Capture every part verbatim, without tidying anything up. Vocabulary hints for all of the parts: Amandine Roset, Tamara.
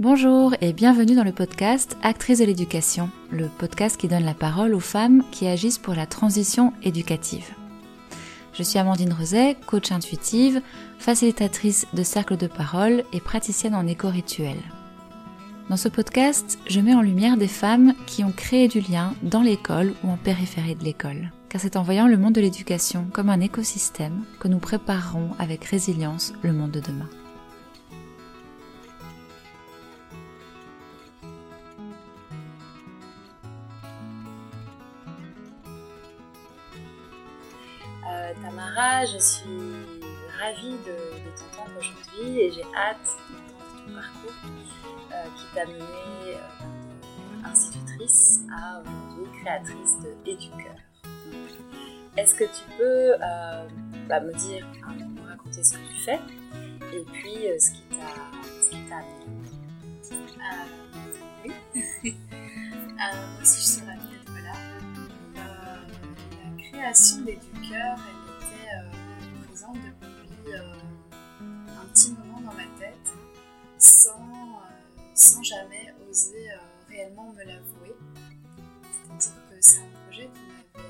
Bonjour et bienvenue dans le podcast Actrices de l'éducation, le podcast qui donne la parole aux femmes qui agissent pour la transition éducative. Je suis Amandine Roset, coach intuitive, facilitatrice de cercles de parole et praticienne en éco-rituel. Dans ce podcast, je mets en lumière des femmes qui ont créé du lien dans l'école ou en périphérie de l'école. Car c'est en voyant le monde de l'éducation comme un écosystème que nous préparerons avec résilience le monde de demain. Tamara, je suis ravie de, de t'entendre aujourd'hui et j'ai hâte d'entendre ton parcours euh, qui t'a menée euh, institutrice à aujourd'hui créatrice de Éducœur. Est-ce que tu peux euh, bah, me dire, hein, me raconter ce que tu fais et puis euh, ce qui t'a amenée euh, Oui, euh, si je suis ravie d'être là. La création d'Éducœur, elle Euh, présente depuis euh, un petit moment dans ma tête sans, euh, sans jamais oser euh, réellement me l'avouer. C'est-à-dire que c'est un projet qui m'avait,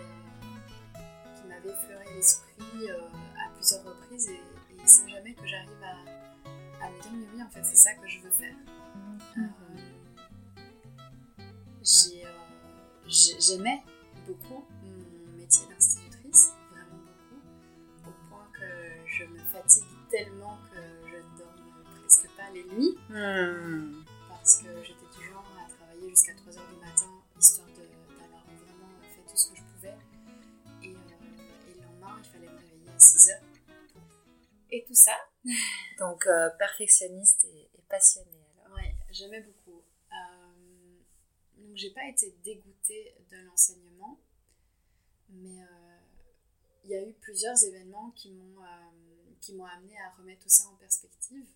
qui m'avait effleuré l'esprit euh, à plusieurs reprises et, et sans jamais que j'arrive à, à me dire mais oui, en fait c'est ça que je veux faire. Euh, j'ai, euh, j'aimais beaucoup mon métier d'institutrice. Je me fatigue tellement que je ne dorme presque pas les nuits mmh. parce que j'étais du genre à travailler jusqu'à trois heures du matin histoire de, d'avoir vraiment fait tout ce que je pouvais et, euh, et le lendemain il fallait me réveiller à six heures et tout ça donc euh, perfectionniste et, et passionnée alors. Ouais, j'aimais beaucoup euh, donc j'ai pas été dégoûtée de l'enseignement mais euh, il y a eu plusieurs événements qui m'ont, euh, qui m'ont amenée à remettre tout ça en perspective.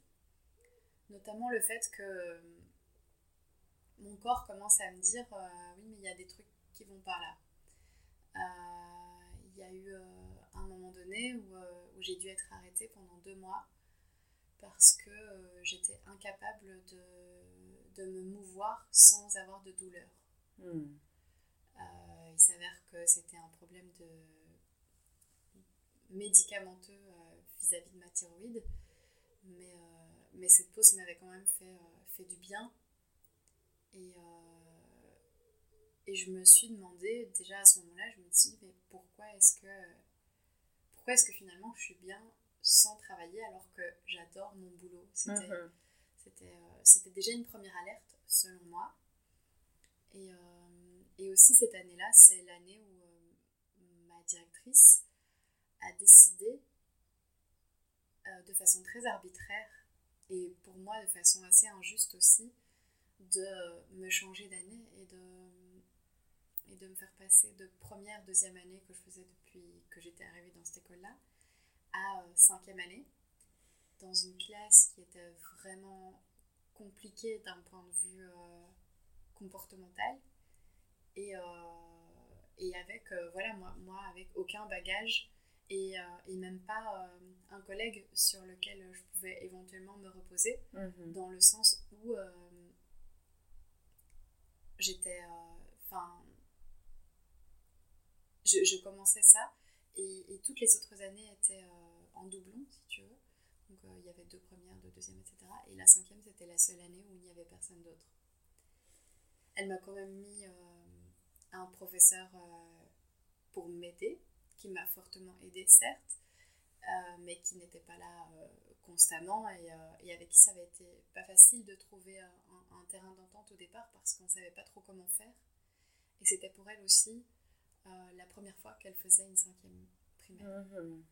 Notamment le fait que mon corps commence à me dire euh, « Oui, mais il y a des trucs qui vont par là. Euh, » Il y a eu euh, un moment donné où, euh, où j'ai dû être arrêtée pendant deux mois parce que euh, j'étais incapable de, de me mouvoir sans avoir de douleur. Mmh. Euh, il s'avère que c'était un problème de... médicamenteux euh, vis-à-vis de ma thyroïde, mais, euh, mais cette pause m'avait quand même fait, euh, fait du bien et, euh, et je me suis demandé, déjà à ce moment-là, je me dis mais pourquoi est-ce que pourquoi est-ce que finalement je suis bien sans travailler alors que j'adore mon boulot. C'était, mmh. c'était, euh, c'était déjà une première alerte selon moi et, euh, et aussi cette année-là, c'est l'année où euh, ma directrice a décidé euh, de façon très arbitraire et pour moi de façon assez injuste aussi de me changer d'année et de, et de me faire passer de première, deuxième année que je faisais depuis que j'étais arrivée dans cette école-là à euh, cinquième année dans une classe qui était vraiment compliquée d'un point de vue euh, comportemental et, euh, et avec, euh, voilà, moi, moi avec aucun bagage Et, euh, et même pas euh, un collègue sur lequel je pouvais éventuellement me reposer, mmh. dans le sens où euh, j'étais, enfin, euh, je, je commençais ça, et, et toutes les autres années étaient euh, en doublon, si tu veux. Donc il euh, y avait deux premières, deux deuxièmes, et cetera. Et la cinquième, c'était la seule année où il n'y avait personne d'autre. Elle m'a quand même mis euh, un professeur euh, pour m'aider, qui m'a fortement aidée, certes, euh, mais qui n'était pas là euh, constamment et, euh, et avec qui ça avait été pas facile de trouver un, un, un terrain d'entente au départ parce qu'on ne savait pas trop comment faire. Et c'était pour elle aussi euh, la première fois qu'elle faisait une cinquième primaire. Mmh.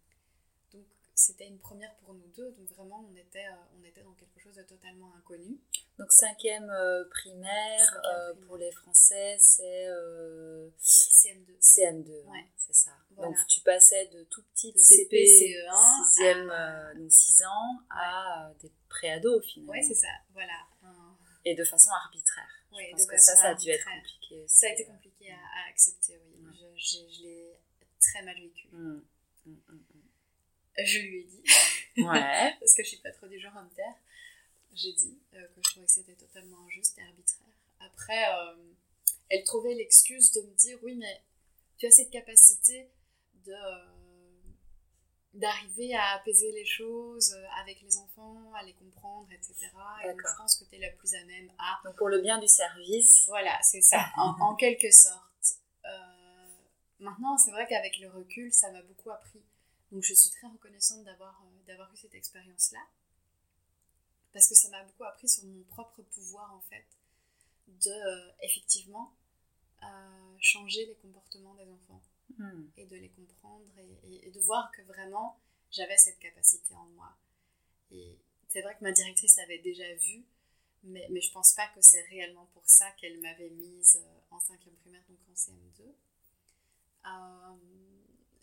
Donc c'était une première pour nous deux, donc vraiment on était, euh, on était dans quelque chose de totalement inconnu. Donc cinquième euh, primaire, cinquième euh, primaire. Pour les Français c'est... Euh... C M deux. C M deux, ouais. C'est ça. Voilà. Donc tu passais de tout petit C P, C E un, sixième, à... euh, donc six ans, ouais. à des pré-ados finalement. Oui, c'est ça, voilà. Hum. Et de façon arbitraire. Ouais, je pense que ça, ça a dû être compliqué aussi. Ça a été compliqué à, à accepter, oui. Hum. Je, je, je l'ai très mal vécu. Hum. Hum, hum, hum. Je lui ai dit, ouais. parce que je suis pas trop du genre à me taire, j'ai dit euh, que je trouvais que c'était totalement injuste et arbitraire. Après, euh, elle trouvait l'excuse de me dire « Oui, mais tu as cette capacité de, euh, d'arriver à apaiser les choses avec les enfants, à les comprendre, et cetera. » Et donc, je pense que tu es la plus à même à... Donc, pour le bien du service. Voilà, c'est ça, en, en quelque sorte. Euh, maintenant, c'est vrai qu'avec le recul, ça m'a beaucoup appris. Donc, je suis très reconnaissante d'avoir, euh, d'avoir eu cette expérience-là. Parce que ça m'a beaucoup appris sur mon propre pouvoir, en fait, de, euh, effectivement, euh, changer les comportements des enfants. Mmh. Et de les comprendre et, et, et de voir que vraiment, j'avais cette capacité en moi. Et c'est vrai que ma directrice l'avait déjà vue, mais, mais je pense pas que c'est réellement pour ça qu'elle m'avait mise en cinquième primaire, donc en C M deux. Euh,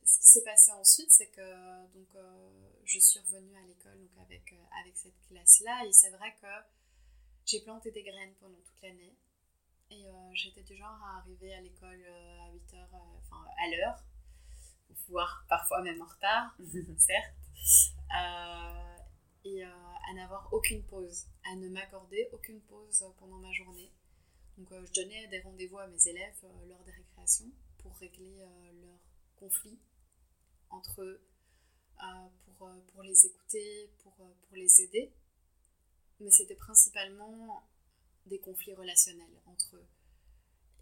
ce qui s'est passé ensuite, c'est que donc, euh, je suis revenue à l'école donc avec, euh, avec cette classe-là. Et c'est vrai que j'ai planté des graines pendant toute l'année. Et euh, j'étais du genre à arriver à l'école euh, à huit heures, euh, enfin à l'heure, voire parfois même en retard, certes. Euh, et euh, à n'avoir aucune pause, à ne m'accorder aucune pause pendant ma journée. Donc euh, je donnais des rendez-vous à mes élèves euh, lors des récréations pour régler euh, leurs conflits entre eux, euh, pour, euh, pour les écouter, pour, euh, pour les aider. Mais c'était principalement des conflits relationnels entre eux.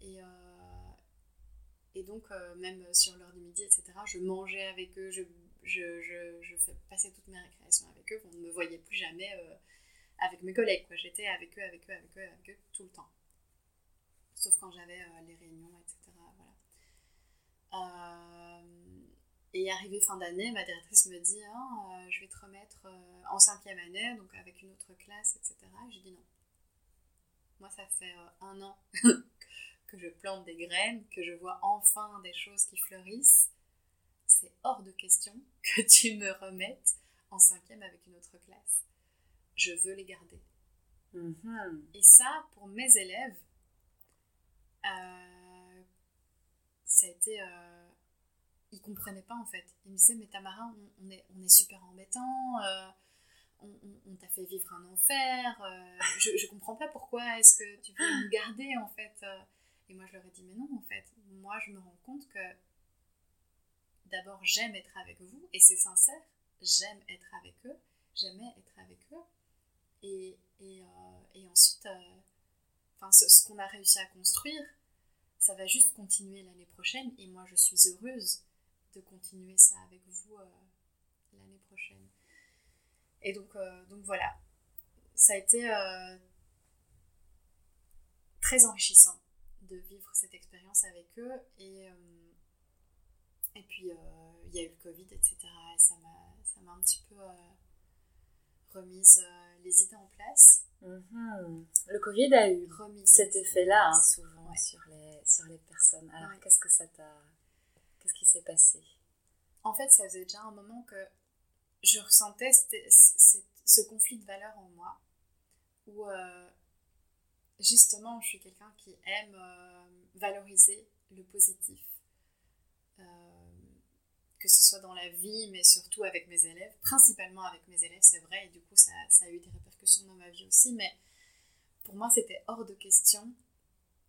Et, euh, et donc, euh, même sur l'heure du midi, et cetera, je mangeais avec eux, je, je, je, je passais toutes mes récréations avec eux. On ne me voyait plus jamais euh, avec mes collègues, quoi. J'étais avec eux, avec eux, avec eux, avec eux, tout le temps. Sauf quand j'avais euh, les réunions, et cetera. Voilà. Euh... Et arrivée fin d'année, ma directrice me dit oh, euh, « je vais te remettre euh, en cinquième année, donc avec une autre classe, et cetera » Et j'ai dit non. Moi, ça fait euh, un an que je plante des graines, que je vois enfin des choses qui fleurissent. C'est hors de question que tu me remettes en cinquième avec une autre classe. Je veux les garder. Mm-hmm. Et ça, pour mes élèves, euh, ça a été... Euh, ils comprenaient pas en fait. Ils me disaient mais Tamara on, on, est, on est super embêtant, euh, on, on, on t'a fait vivre un enfer, euh, je, je comprends pas pourquoi est-ce que tu veux nous garder en fait. Et moi je leur ai dit mais non en fait, moi je me rends compte que d'abord j'aime être avec vous et c'est sincère, j'aime être avec eux, j'aimais être avec eux et, et, euh, et ensuite euh, enfin, ce, ce qu'on a réussi à construire ça va juste continuer l'année prochaine et moi je suis heureuse de continuer ça avec vous euh, l'année prochaine. Et donc, euh, donc voilà, ça a été euh, très enrichissant de vivre cette expérience avec eux. Et, euh, et puis, il y a eu le Covid, et cetera. Et ça m'a, ça m'a un petit peu euh, remise euh, les idées en place. Mmh. Le Covid a eu remise cet effet-là, hein, souvent, ouais. sur, les, sur les personnes. Alors, ouais. qu'est-ce que ça t'a... Qu'est-ce qui s'est passé ? En fait, ça faisait déjà un moment que je ressentais c'était, c'était, ce conflit de valeurs en moi, où euh, justement, je suis quelqu'un qui aime euh, valoriser le positif, euh, que ce soit dans la vie, mais surtout avec mes élèves, principalement avec mes élèves, c'est vrai, et du coup, ça, ça a eu des répercussions dans ma vie aussi, mais pour moi, c'était hors de question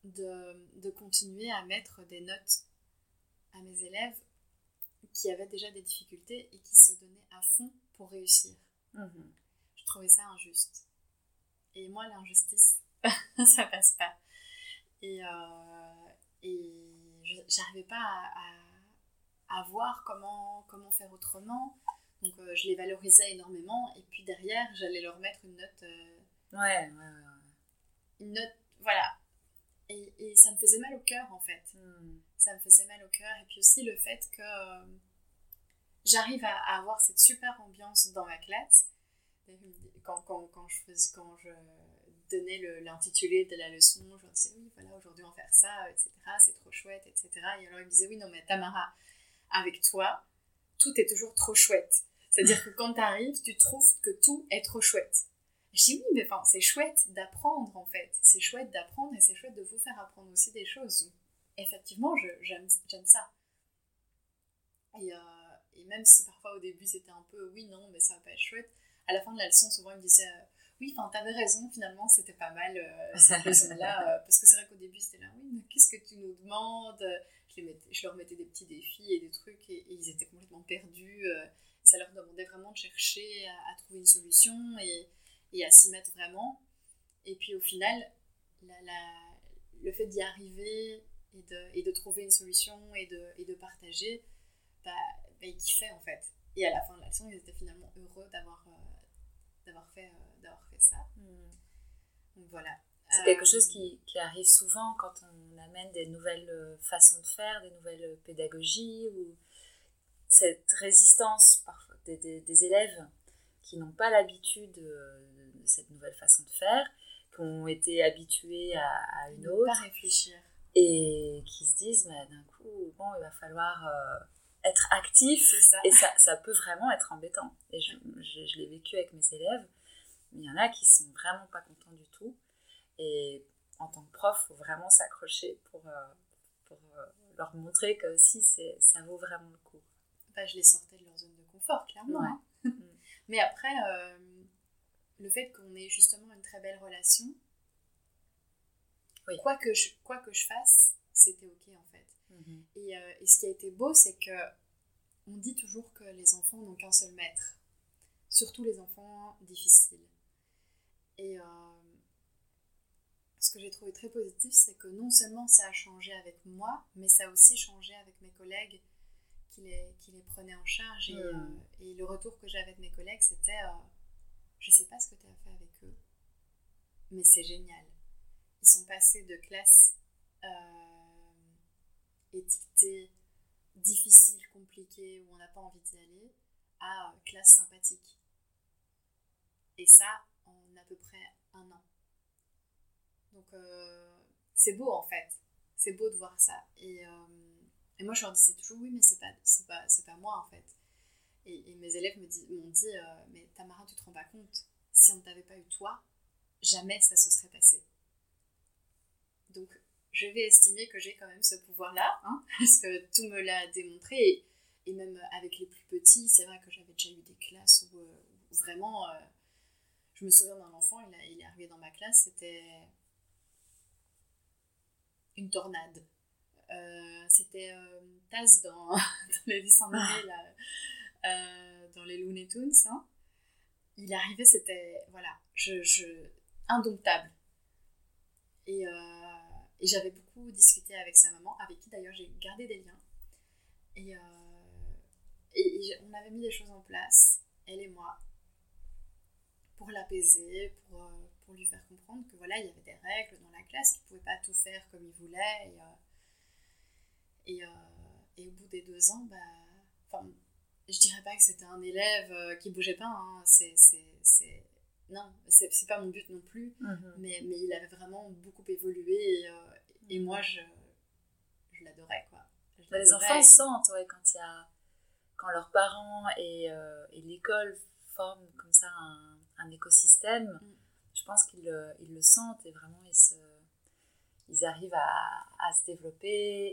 de, de continuer à mettre des notes à mes élèves qui avaient déjà des difficultés et qui se donnaient à fond pour réussir. Mmh. Je trouvais ça injuste. Et moi, l'injustice, ça passe pas. Et, euh, et j'arrivais pas à, à, à voir comment, comment faire autrement. Donc, euh, je les valorisais énormément. Et puis derrière, j'allais leur mettre une note... Euh, ouais, ouais, ouais. Une note, voilà. Et, et ça me faisait mal au cœur, en fait. Mmh. Ça me faisait mal au cœur. Et puis aussi, le fait que euh, j'arrive à, à avoir cette super ambiance dans ma classe. Quand, quand, quand, je, faisais, quand je donnais le, l'intitulé de la leçon, je leur disais, oui, voilà, aujourd'hui, on va faire ça, et cetera. C'est trop chouette, et cetera. Et alors, ils me disaient, oui, non, mais Tamara, avec toi, tout est toujours trop chouette. C'est-à-dire que quand tu arrives, tu trouves que tout est trop chouette. Je dis oui, mais enfin, c'est chouette d'apprendre en fait. C'est chouette d'apprendre et c'est chouette de vous faire apprendre aussi des choses. Effectivement, je, j'aime, j'aime ça. Et, euh, et même si parfois au début c'était un peu oui, non, mais ça va pas être chouette, à la fin de la leçon, souvent ils me disaient euh, oui, enfin, t'avais raison, finalement, c'était pas mal, euh, cette leçon-là, euh, parce que c'est vrai qu'au début, c'était là, oui, mais qu'est-ce que tu nous demandes? Je, les mettais, je leur mettais des petits défis et des trucs, et, et ils étaient complètement perdus, euh, ça leur demandait vraiment de chercher à, à trouver une solution, et, et à s'y mettre vraiment, et puis au final, la, la, le fait d'y arriver, et de, et de trouver une solution, et de, et de partager, bah, bah, ils kiffaient, en fait, et à la fin de la leçon, ils étaient finalement heureux d'avoir... Euh, d'avoir fait, euh, d'avoir fait ça. Mm. Donc voilà. C'est euh... quelque chose qui, qui arrive souvent quand on amène des nouvelles euh, façons de faire, des nouvelles pédagogies, ou cette résistance parfois, des, des, des élèves qui n'ont pas l'habitude euh, de cette nouvelle façon de faire, qui ont été habitués à, à une autre. Pas réfléchir. Et qui se disent, bah, d'un coup, bon, il va falloir... Euh, être actif, ça. Et ça, ça peut vraiment être embêtant. Et je, je, je l'ai vécu avec mes élèves, il y en a qui sont vraiment pas contents du tout, et en tant que prof, il faut vraiment s'accrocher pour, euh, pour euh, leur montrer que si, c'est, ça vaut vraiment le coup. Bah, je les sortais de leur zone de confort, clairement. Ouais. Hein. Mais après, euh, le fait qu'on ait justement une très belle relation, oui. quoi, que je, quoi que je fasse, c'était ok en fait. Mmh. Et, euh, et ce qui a été beau, c'est que on dit toujours que les enfants n'ont qu'un seul maître, surtout les enfants difficiles. Et euh, ce que j'ai trouvé très positif, c'est que non seulement ça a changé avec moi, mais ça a aussi changé avec mes collègues qui les, qui les prenaient en charge. Et, mmh. euh, et le retour que j'avais de mes collègues, c'était euh, je sais pas ce que tu as fait avec eux, mais c'est génial. Ils sont passés de classe euh, étiqueté, difficile, compliqué, où on n'a pas envie d'y aller, à euh, classe sympathique. Et ça, en à peu près un an. Donc, euh, c'est beau en fait. C'est beau de voir ça. Et, euh, et moi, je leur disais toujours, oui, mais c'est pas, c'est pas, c'est pas moi en fait. Et, et mes élèves me dis, m'ont dit, euh, mais Tamara, tu te rends pas compte, si on ne t'avait pas eu toi, jamais ça se serait passé. Donc, je vais estimer que j'ai quand même ce pouvoir-là, hein, parce que tout me l'a démontré. Et, et même avec les plus petits, c'est vrai que j'avais déjà eu des classes où, où vraiment, euh, je me souviens d'un enfant, il, a, il est arrivé dans ma classe, c'était une tornade. Euh, c'était euh, Taz dans, dans les dessins animés, là, euh, dans les Looney Tunes. Hein. Il arrivait, c'était, voilà, je, je, indomptable. Et... Euh, Et j'avais beaucoup discuté avec sa maman, avec qui d'ailleurs j'ai gardé des liens. Et, euh, et, et on avait mis des choses en place, elle et moi, pour l'apaiser, pour, pour lui faire comprendre que voilà, il y avait des règles dans la classe, qu'il ne pouvait pas tout faire comme il voulait. Et, euh, et, euh, et au bout des deux ans, bah, enfin, je ne dirais pas que c'était un élève qui ne bougeait pas, hein, c'est... c'est, c'est non, c'est, c'est pas mon but non plus, mm-hmm. mais, mais il avait vraiment beaucoup évolué et, euh, et mm-hmm. moi je, je l'adorais quoi. Je l'adorais. Les enfants sentent ouais, quand, y a, quand leurs parents et, euh, et l'école forment comme ça un, un écosystème, mm. je pense qu'ils ils le sentent et vraiment ils, se, ils arrivent à, à se développer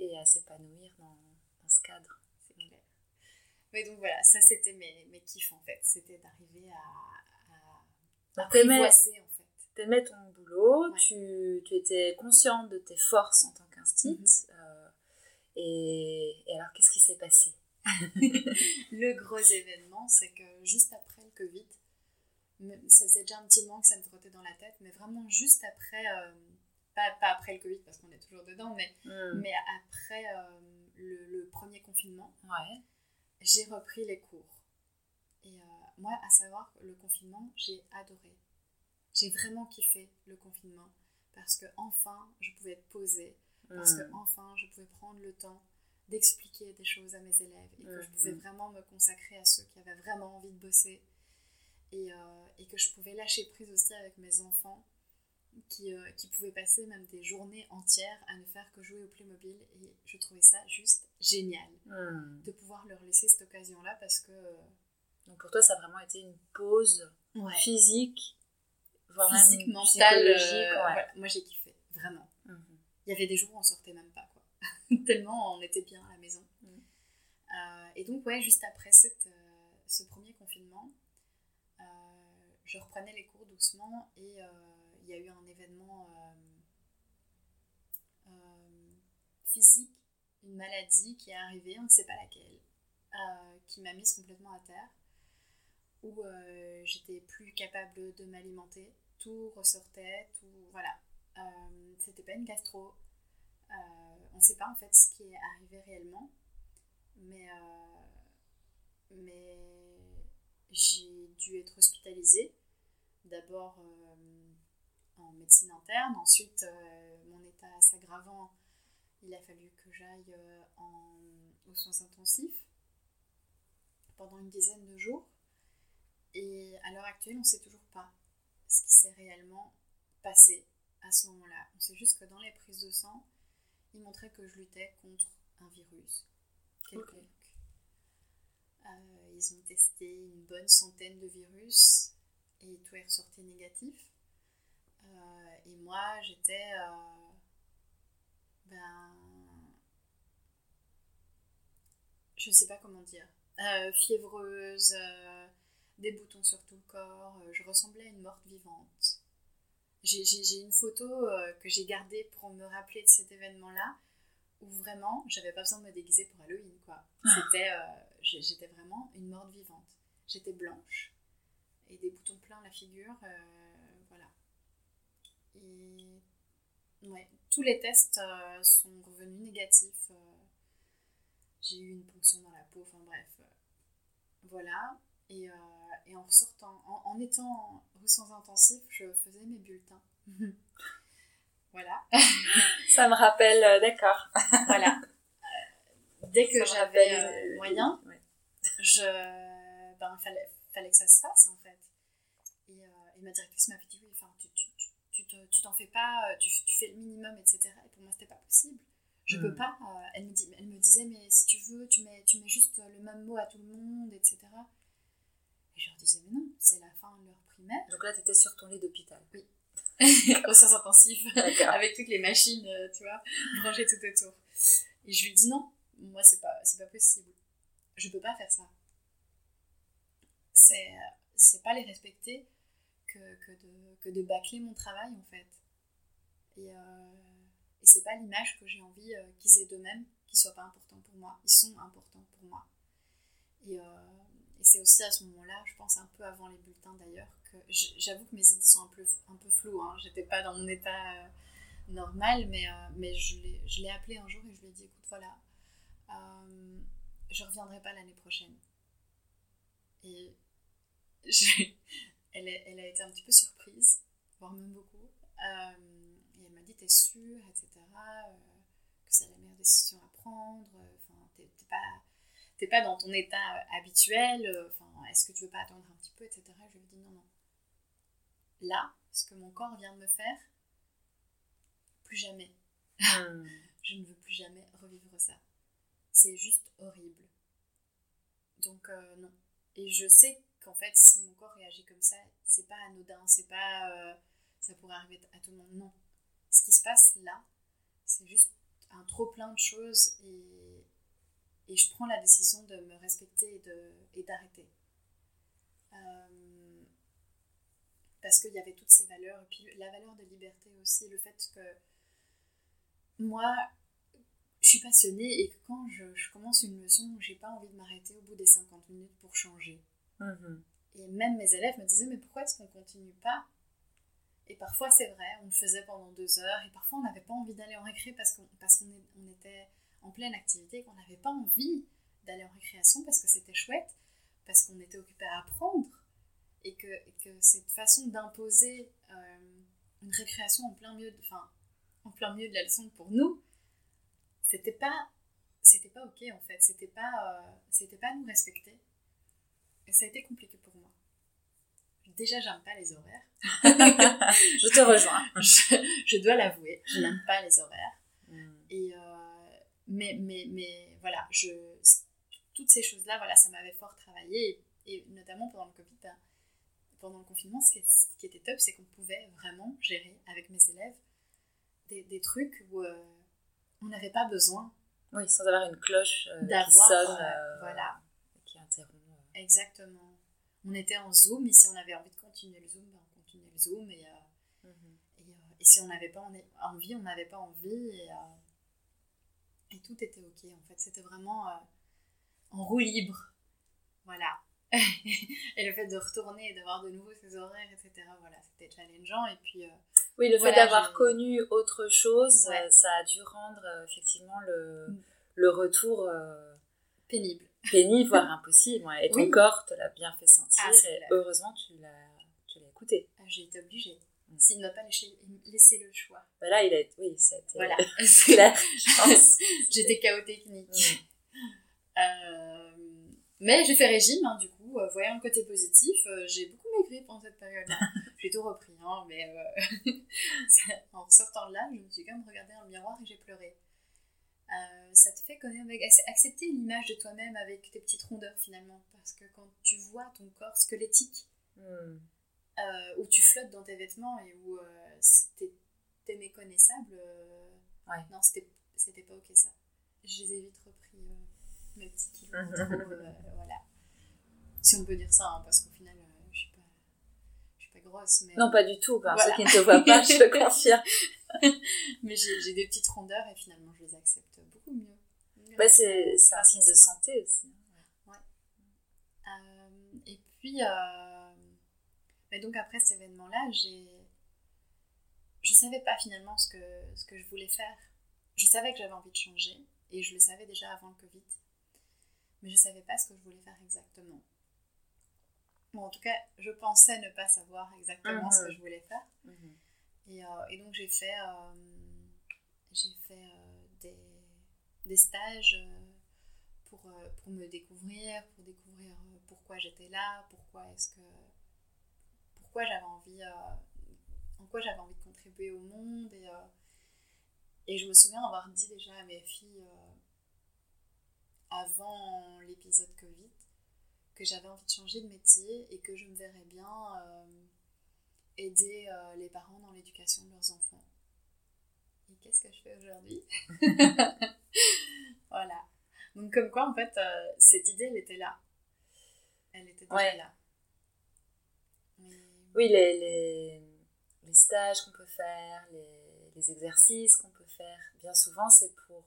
et à s'épanouir dans, dans ce cadre. C'est clair. Mais donc voilà, ça c'était mes, mes kiffs en fait, c'était d'arriver à. Donc, t'aimais, voici, en fait. T'aimais ton boulot, ouais. tu, tu étais consciente de tes forces en tant qu'instite. Mm-hmm. Euh, et, et alors, qu'est-ce qui s'est passé? Le gros événement, c'est que juste après le Covid, ça faisait déjà un petit moment que ça me trottait dans la tête, mais vraiment juste après, euh, pas, pas après le Covid parce qu'on est toujours dedans, mais, mm. mais après euh, le, le premier confinement, ouais. j'ai repris les cours. Et euh, moi, à savoir, le confinement, j'ai adoré. J'ai vraiment kiffé le confinement parce que enfin, je pouvais être posée, parce mmh. que enfin, je pouvais prendre le temps d'expliquer des choses à mes élèves et que mmh. je pouvais vraiment me consacrer à ceux qui avaient vraiment envie de bosser et, euh, et que je pouvais lâcher prise aussi avec mes enfants qui, euh, qui pouvaient passer même des journées entières à ne faire que jouer au Playmobil et je trouvais ça juste génial mmh. de pouvoir leur laisser cette occasion-là parce que... Donc pour toi, ça a vraiment été une pause ouais. physique, voire même physique, mentale. Euh, ouais. voilà. Moi, j'ai kiffé, vraiment. Mm-hmm. Il y avait des jours où on sortait même pas, quoi. Tellement on était bien à la maison. Mm. Euh, et donc, ouais, juste après cette, euh, ce premier confinement, euh, je reprenais les cours doucement et euh, il y a eu un événement euh, euh, physique, une maladie qui est arrivée, on ne sait pas laquelle, euh, qui m'a mise complètement à terre, où euh, j'étais plus capable de m'alimenter, tout ressortait, tout, voilà. Euh, c'était pas une gastro, euh, on ne sait pas en fait ce qui est arrivé réellement, mais, euh, mais j'ai dû être hospitalisée, d'abord euh, en médecine interne, ensuite euh, mon état s'aggravant, il a fallu que j'aille euh, en, aux soins intensifs pendant une dizaine de jours, et à l'heure actuelle on ne sait toujours pas ce qui s'est réellement passé à ce moment-là. On sait juste que dans les prises de sang, ils montraient que je luttais contre un virus quelconque. Okay. Euh, ils ont testé une bonne centaine de virus et tout est ressorti négatif. Euh, et moi, j'étais... Euh, ben... Je ne sais pas comment dire. Euh, fiévreuse, euh, des boutons sur tout le corps. Euh, je ressemblais à une morte vivante. J'ai, j'ai, j'ai une photo euh, que j'ai gardée pour me rappeler de cet événement-là, où vraiment, j'avais pas besoin de me déguiser pour Halloween, quoi. C'était, euh, j'étais vraiment une morte vivante. J'étais blanche, et des boutons pleins la figure, euh, voilà. Et ouais, tous les tests euh, sont revenus négatifs. Euh, j'ai eu une ponction dans la peau, enfin bref. Euh, voilà. Et, euh, et en ressortant, en, en étant aux soins intensifs, je faisais mes bulletins. Voilà. Ça me rappelle, euh, d'accord. Voilà. Euh, dès que ça j'avais euh, moyen, ouais. je, ben, fallait, fallait que ça se fasse, en fait. Et, euh, et ma directrice m'avait dit, oui, enfin, tu, tu, tu, tu, te, tu t'en fais pas, tu, tu fais le minimum, et cetera. Et pour moi, c'était pas possible. Je mmh. peux pas. Euh, elle, me dit, elle me disait, mais si tu veux, tu mets, tu mets juste le même mot à tout le monde, et cetera. Et je leur disais, mais non, c'est la fin de leur primaire. Donc là, t'étais sur ton lit d'hôpital. Oui. Au sens intensif. D'accord. Avec toutes les machines, tu vois, branchées tout autour. Et je lui dis, non, moi, c'est pas, c'est pas possible. Je peux pas faire ça. C'est, c'est pas les respecter que, que, de, que de bâcler mon travail, en fait. Et, euh, et c'est pas l'image que j'ai envie qu'ils aient d'eux-mêmes, qu'ils soient pas importants pour moi. Ils sont importants pour moi. Et... Euh, Et c'est aussi à ce moment-là, je pense un peu avant les bulletins d'ailleurs, que j'avoue que mes idées sont un peu, un peu floues, hein. J'étais pas dans mon état euh, normal, mais, euh, mais je, l'ai, je l'ai appelé un jour et je lui ai dit, écoute, voilà, euh, je reviendrai pas l'année prochaine. Et je, elle, elle a été un petit peu surprise, voire même beaucoup. Euh, et elle m'a dit, t'es sûre, et cetera, euh, que c'est la meilleure décision à prendre, enfin, euh, t'es, t'es pas... t'es pas dans ton état habituel, enfin, est-ce que tu veux pas attendre un petit peu, et cetera. Je lui dis non, non. Là, ce que mon corps vient de me faire, plus jamais. Mm. Je ne veux plus jamais revivre ça. C'est juste horrible. Donc, euh, non. Et je sais qu'en fait, si mon corps réagit comme ça, c'est pas anodin, c'est pas... Euh, ça pourrait arriver à tout le monde, non. Ce qui se passe là, c'est juste un trop-plein de choses et... Et je prends la décision de me respecter et, de, et d'arrêter. Euh, parce qu'il y avait toutes ces valeurs. Et puis la valeur de liberté aussi. Le fait que moi, je suis passionnée. Et que quand je, je commence une leçon, j'ai pas envie de m'arrêter au bout des cinquante minutes pour changer. Mmh. Et même mes élèves me disaient, mais pourquoi est-ce qu'on continue pas ? Et parfois c'est vrai, on le faisait pendant deux heures. Et parfois on n'avait pas envie d'aller en récré parce qu'on, parce qu'on est, on était... en pleine activité, qu'on n'avait pas envie d'aller en récréation parce que c'était chouette, parce qu'on était occupé à apprendre, et que, et que cette façon d'imposer euh, une récréation en plein milieu de, enfin, en plein milieu de la leçon pour nous, c'était pas, c'était pas ok en fait, c'était pas, euh, c'était pas nous respecter. Et ça a été compliqué pour moi. Déjà, j'aime pas les horaires. Je te rejoins. je, je dois l'avouer, je n'aime pas les horaires. Mm. Et euh, Mais, mais, mais voilà, je, toutes ces choses-là, voilà, ça m'avait fort travaillé. Et, et notamment pendant le Covid, ben, pendant le confinement, ce qui, est, ce qui était top, c'est qu'on pouvait vraiment gérer avec mes élèves des, des trucs où euh, on n'avait pas besoin. Oui, sans avoir une cloche euh, qui sonne, euh, voilà. qui interrompt. Euh. Exactement. on était en Zoom, et si on avait envie de continuer le Zoom, ben on continuait le Zoom, et, euh, mm-hmm. et, euh, et si on n'avait pas envie, on n'avait pas envie, et, euh, et tout était ok, en fait, c'était vraiment euh, en roue libre, voilà. Et le fait de retourner et d'avoir de nouveau ses horaires, et cetera, voilà, c'était challengeant, et puis... Euh, oui, le voilà, fait d'avoir je... connu autre chose, ouais. Ça a dû rendre, euh, effectivement, le, mm. le retour... Euh... Pénible. Pénible, voire impossible, ouais. Et ton oui. corps te l'a bien fait sentir, ah, et là. Heureusement, tu l'as, tu l'as écouté. Ah, j'ai été obligée. Mm. S'il ne m'a pas laissé, laissé le choix. Voilà, il a été... Oui, ça a été... Voilà. C'est la chance. J'étais chaotechnique. Mm. euh... Mais j'ai fait régime, hein, du coup, euh, voyant le côté positif, euh, j'ai beaucoup maigri pendant cette période-là. J'ai tout repris, hein, mais euh, ça, en ressortant de là, je me suis quand même regardée dans le miroir et j'ai pleuré. Euh, ça te fait connaître, accepter l'image de toi-même avec tes petites rondeurs, finalement, parce que quand tu vois ton corps squelettique, mm. euh, où tu flottes dans tes vêtements et où euh, t'es, t'es méconnaissable, euh, ouais. non, c'était, c'était pas ok, ça. Je les ai vite repris... Euh, mes petits kilos, trop, euh, voilà. Si on peut dire ça, hein, parce qu'au final, euh, je suis pas, je suis pas grosse, mais... Non, pas du tout, par voilà. Ceux qui ne te voient pas, je te confirme. Mais j'ai, j'ai des petites rondeurs et finalement, je les accepte beaucoup mieux. Ouais, ouais c'est, c'est un signe de santé aussi. Ouais. ouais. Euh, et puis, euh, mais donc après cet événement-là, j'ai, je savais pas finalement ce que, ce que je voulais faire. Je savais que j'avais envie de changer et je le savais déjà avant le Covid. Mais je ne savais pas ce que je voulais faire exactement. Bon, en tout cas, je pensais ne pas savoir exactement mmh. ce que je voulais faire. Mmh. Et, euh, et donc, j'ai fait, euh, j'ai fait euh, des, des stages euh, pour, euh, pour me découvrir, pour découvrir euh, pourquoi j'étais là, pourquoi est-ce que... Pourquoi j'avais envie... Euh, en quoi j'avais envie de contribuer au monde. Et, euh, et je me souviens avoir dit déjà à mes filles... Euh, avant l'épisode Covid, que j'avais envie de changer de métier et que je me verrais bien euh, aider euh, les parents dans l'éducation de leurs enfants. Et qu'est-ce que je fais aujourd'hui ? Voilà. Donc comme quoi, en fait, euh, cette idée, elle était là. Elle était déjà ouais. là. Mais... Oui, les, les, les stages qu'on peut faire, les, les exercices qu'on peut faire, bien souvent, c'est pour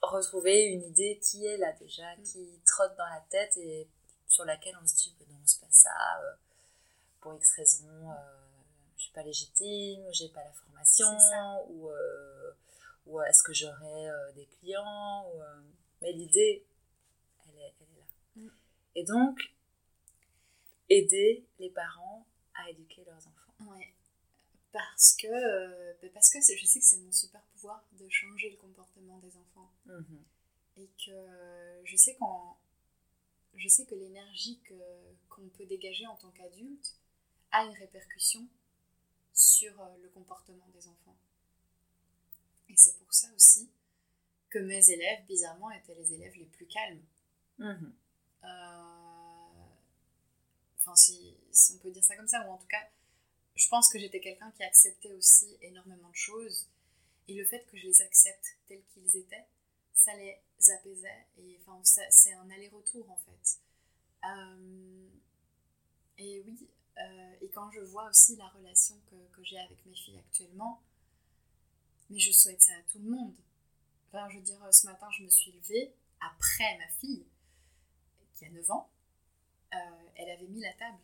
retrouver une idée qui est là déjà, mm. qui trotte dans la tête et sur laquelle on se dit « non, c'est pas ça, euh, pour X raison, euh, je suis pas légitime, j'ai pas la formation, ou, euh, ou est-ce que j'aurai euh, des clients ou, euh... ?» Mais l'idée, elle est, elle est là. Mm. Et donc, aider les parents à éduquer leurs enfants. Ouais. Parce que, euh, parce que je sais que c'est mon super pouvoir de changer le comportement des enfants. Mmh. Et que je sais, qu'en, je sais que l'énergie que, qu'on peut dégager en tant qu'adulte a une répercussion sur le comportement des enfants. Et c'est pour ça aussi que mes élèves, bizarrement, étaient les élèves les plus calmes. Mmh. Euh, enfin, si, si on peut dire ça comme ça, ou en tout cas... Je pense que j'étais quelqu'un qui acceptait aussi énormément de choses. Et le fait que je les accepte tels qu'ils étaient, ça les apaisait. Et enfin, ça, c'est un aller-retour, en fait. Euh, et oui, euh, et quand je vois aussi la relation que, que j'ai avec mes filles actuellement, mais je souhaite ça à tout le monde. Enfin, je veux dire, ce matin, je me suis levée après ma fille, qui a neuf ans. Euh, elle avait mis la table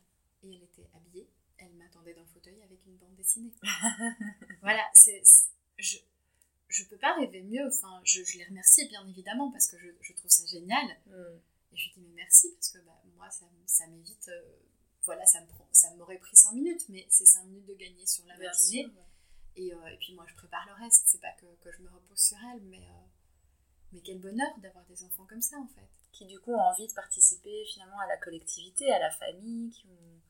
et elle était habillée. Elle m'attendait dans le fauteuil avec une bande dessinée. Voilà, c'est, c'est, je je peux pas rêver mieux. Enfin, je, je les remercie bien évidemment parce que je, je trouve ça génial. Mm. Et je dis mais merci parce que bah, moi ça, ça m'évite. Euh, voilà, ça me prend, ça m'aurait pris cinq minutes, mais c'est cinq minutes de gagner sur la bien matinée. Sûr, ouais. Et euh, et puis moi je prépare le reste. C'est pas que que je me repose sur elle, mais euh, mais quel bonheur d'avoir des enfants comme ça en fait. Qui du coup ont envie de participer finalement à la collectivité, à la famille, qui ont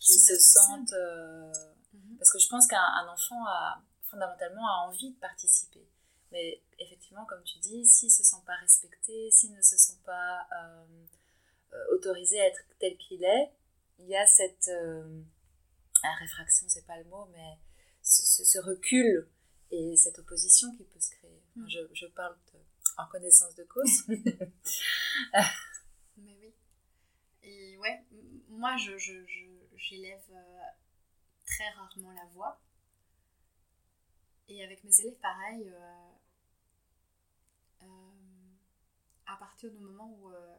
qui se sentent... Euh, mm-hmm. Parce que je pense qu'un un enfant a, fondamentalement a envie de participer. Mais effectivement, comme tu dis, s'il ne se sent pas respecté, s'il ne se sent pas euh, autorisé à être tel qu'il est, il y a cette... Euh, ah, réfraction, c'est pas le mot, mais ce, ce recul et cette opposition qui peut se créer. Mm. Je, je parle de, en connaissance de cause. Mais oui. Et ouais, moi, je, je, je, j'élève euh, très rarement la voix. Et avec mes élèves, pareil, euh, euh, à partir du moment où, euh,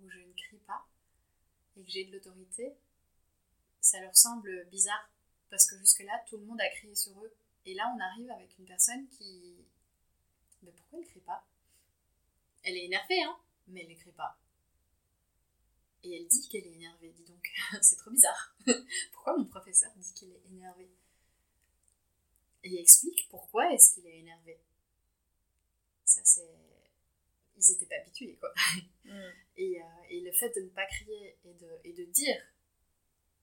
où je ne crie pas et que j'ai de l'autorité, ça leur semble bizarre. Parce que jusque-là, tout le monde a crié sur eux. Et là, on arrive avec une personne qui... Mais pourquoi elle ne crie pas ? Elle est énervée, hein, mais elle ne crie pas. Et elle dit qu'elle est énervée, dis donc. C'est trop bizarre. Pourquoi mon professeur dit qu'il est énervé ? Et il explique pourquoi est-ce qu'il est énervé. Ça, c'est... Ils n'étaient pas habitués, quoi. Mm. Et, euh, et le fait de ne pas crier et de, et de dire...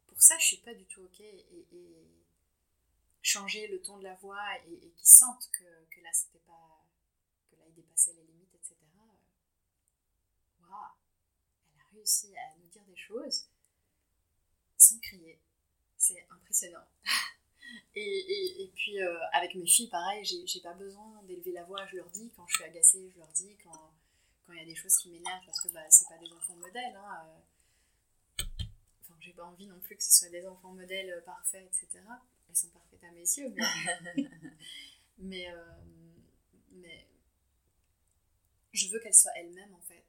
Pour ça, je suis pas du tout ok. Et, et changer le ton de la voix et, et qu'ils sentent que, que là, c'était pas... Que là, ils dépassaient les limites, et cetera. Waouh, elle a réussi à nous dire des choses sans crier. C'est impressionnant. Et, et, et puis, euh, avec mes filles, pareil, j'ai, j'ai pas besoin d'élever la voix. Je leur dis quand je suis agacée, je leur dis quand quand il y a des choses qui m'énervent, parce que bah, c'est pas des enfants modèles, hein. Euh, j'ai pas envie non plus que ce soit des enfants modèles parfaits, et cetera. Elles sont parfaites à mes yeux, mais... mais, euh, mais... Je veux qu'elles soient elles-mêmes, en fait.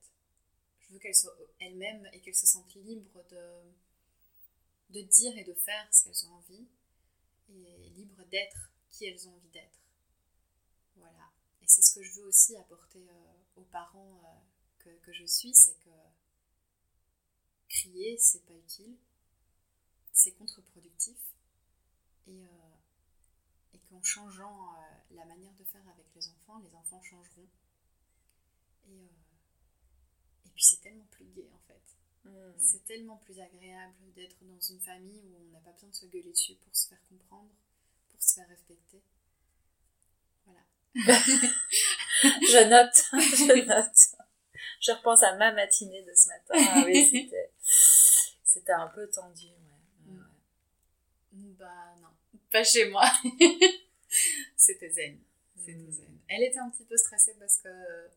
Je veux qu'elles soient elles-mêmes et qu'elles se sentent libres de, de dire et de faire ce qu'elles ont envie, et libres d'être qui elles ont envie d'être. Voilà. Et c'est ce que je veux aussi apporter euh, aux parents euh, que, que je suis, c'est que crier, c'est pas utile, c'est contre-productif, et, euh, et qu'en changeant euh, la manière de faire avec les enfants, les enfants changeront. Et, euh, et puis c'est tellement plus gai, en fait. Mmh. C'est tellement plus agréable d'être dans une famille où on n'a pas besoin de se gueuler dessus pour se faire comprendre, pour se faire respecter. Voilà. Je note, je note. Je repense à ma matinée de ce matin. Ah oui, c'était, c'était un peu tendu, ouais. ouais. Bah non, pas chez moi. C'était zen, c'était mmh. zen. Elle était un petit peu stressée parce que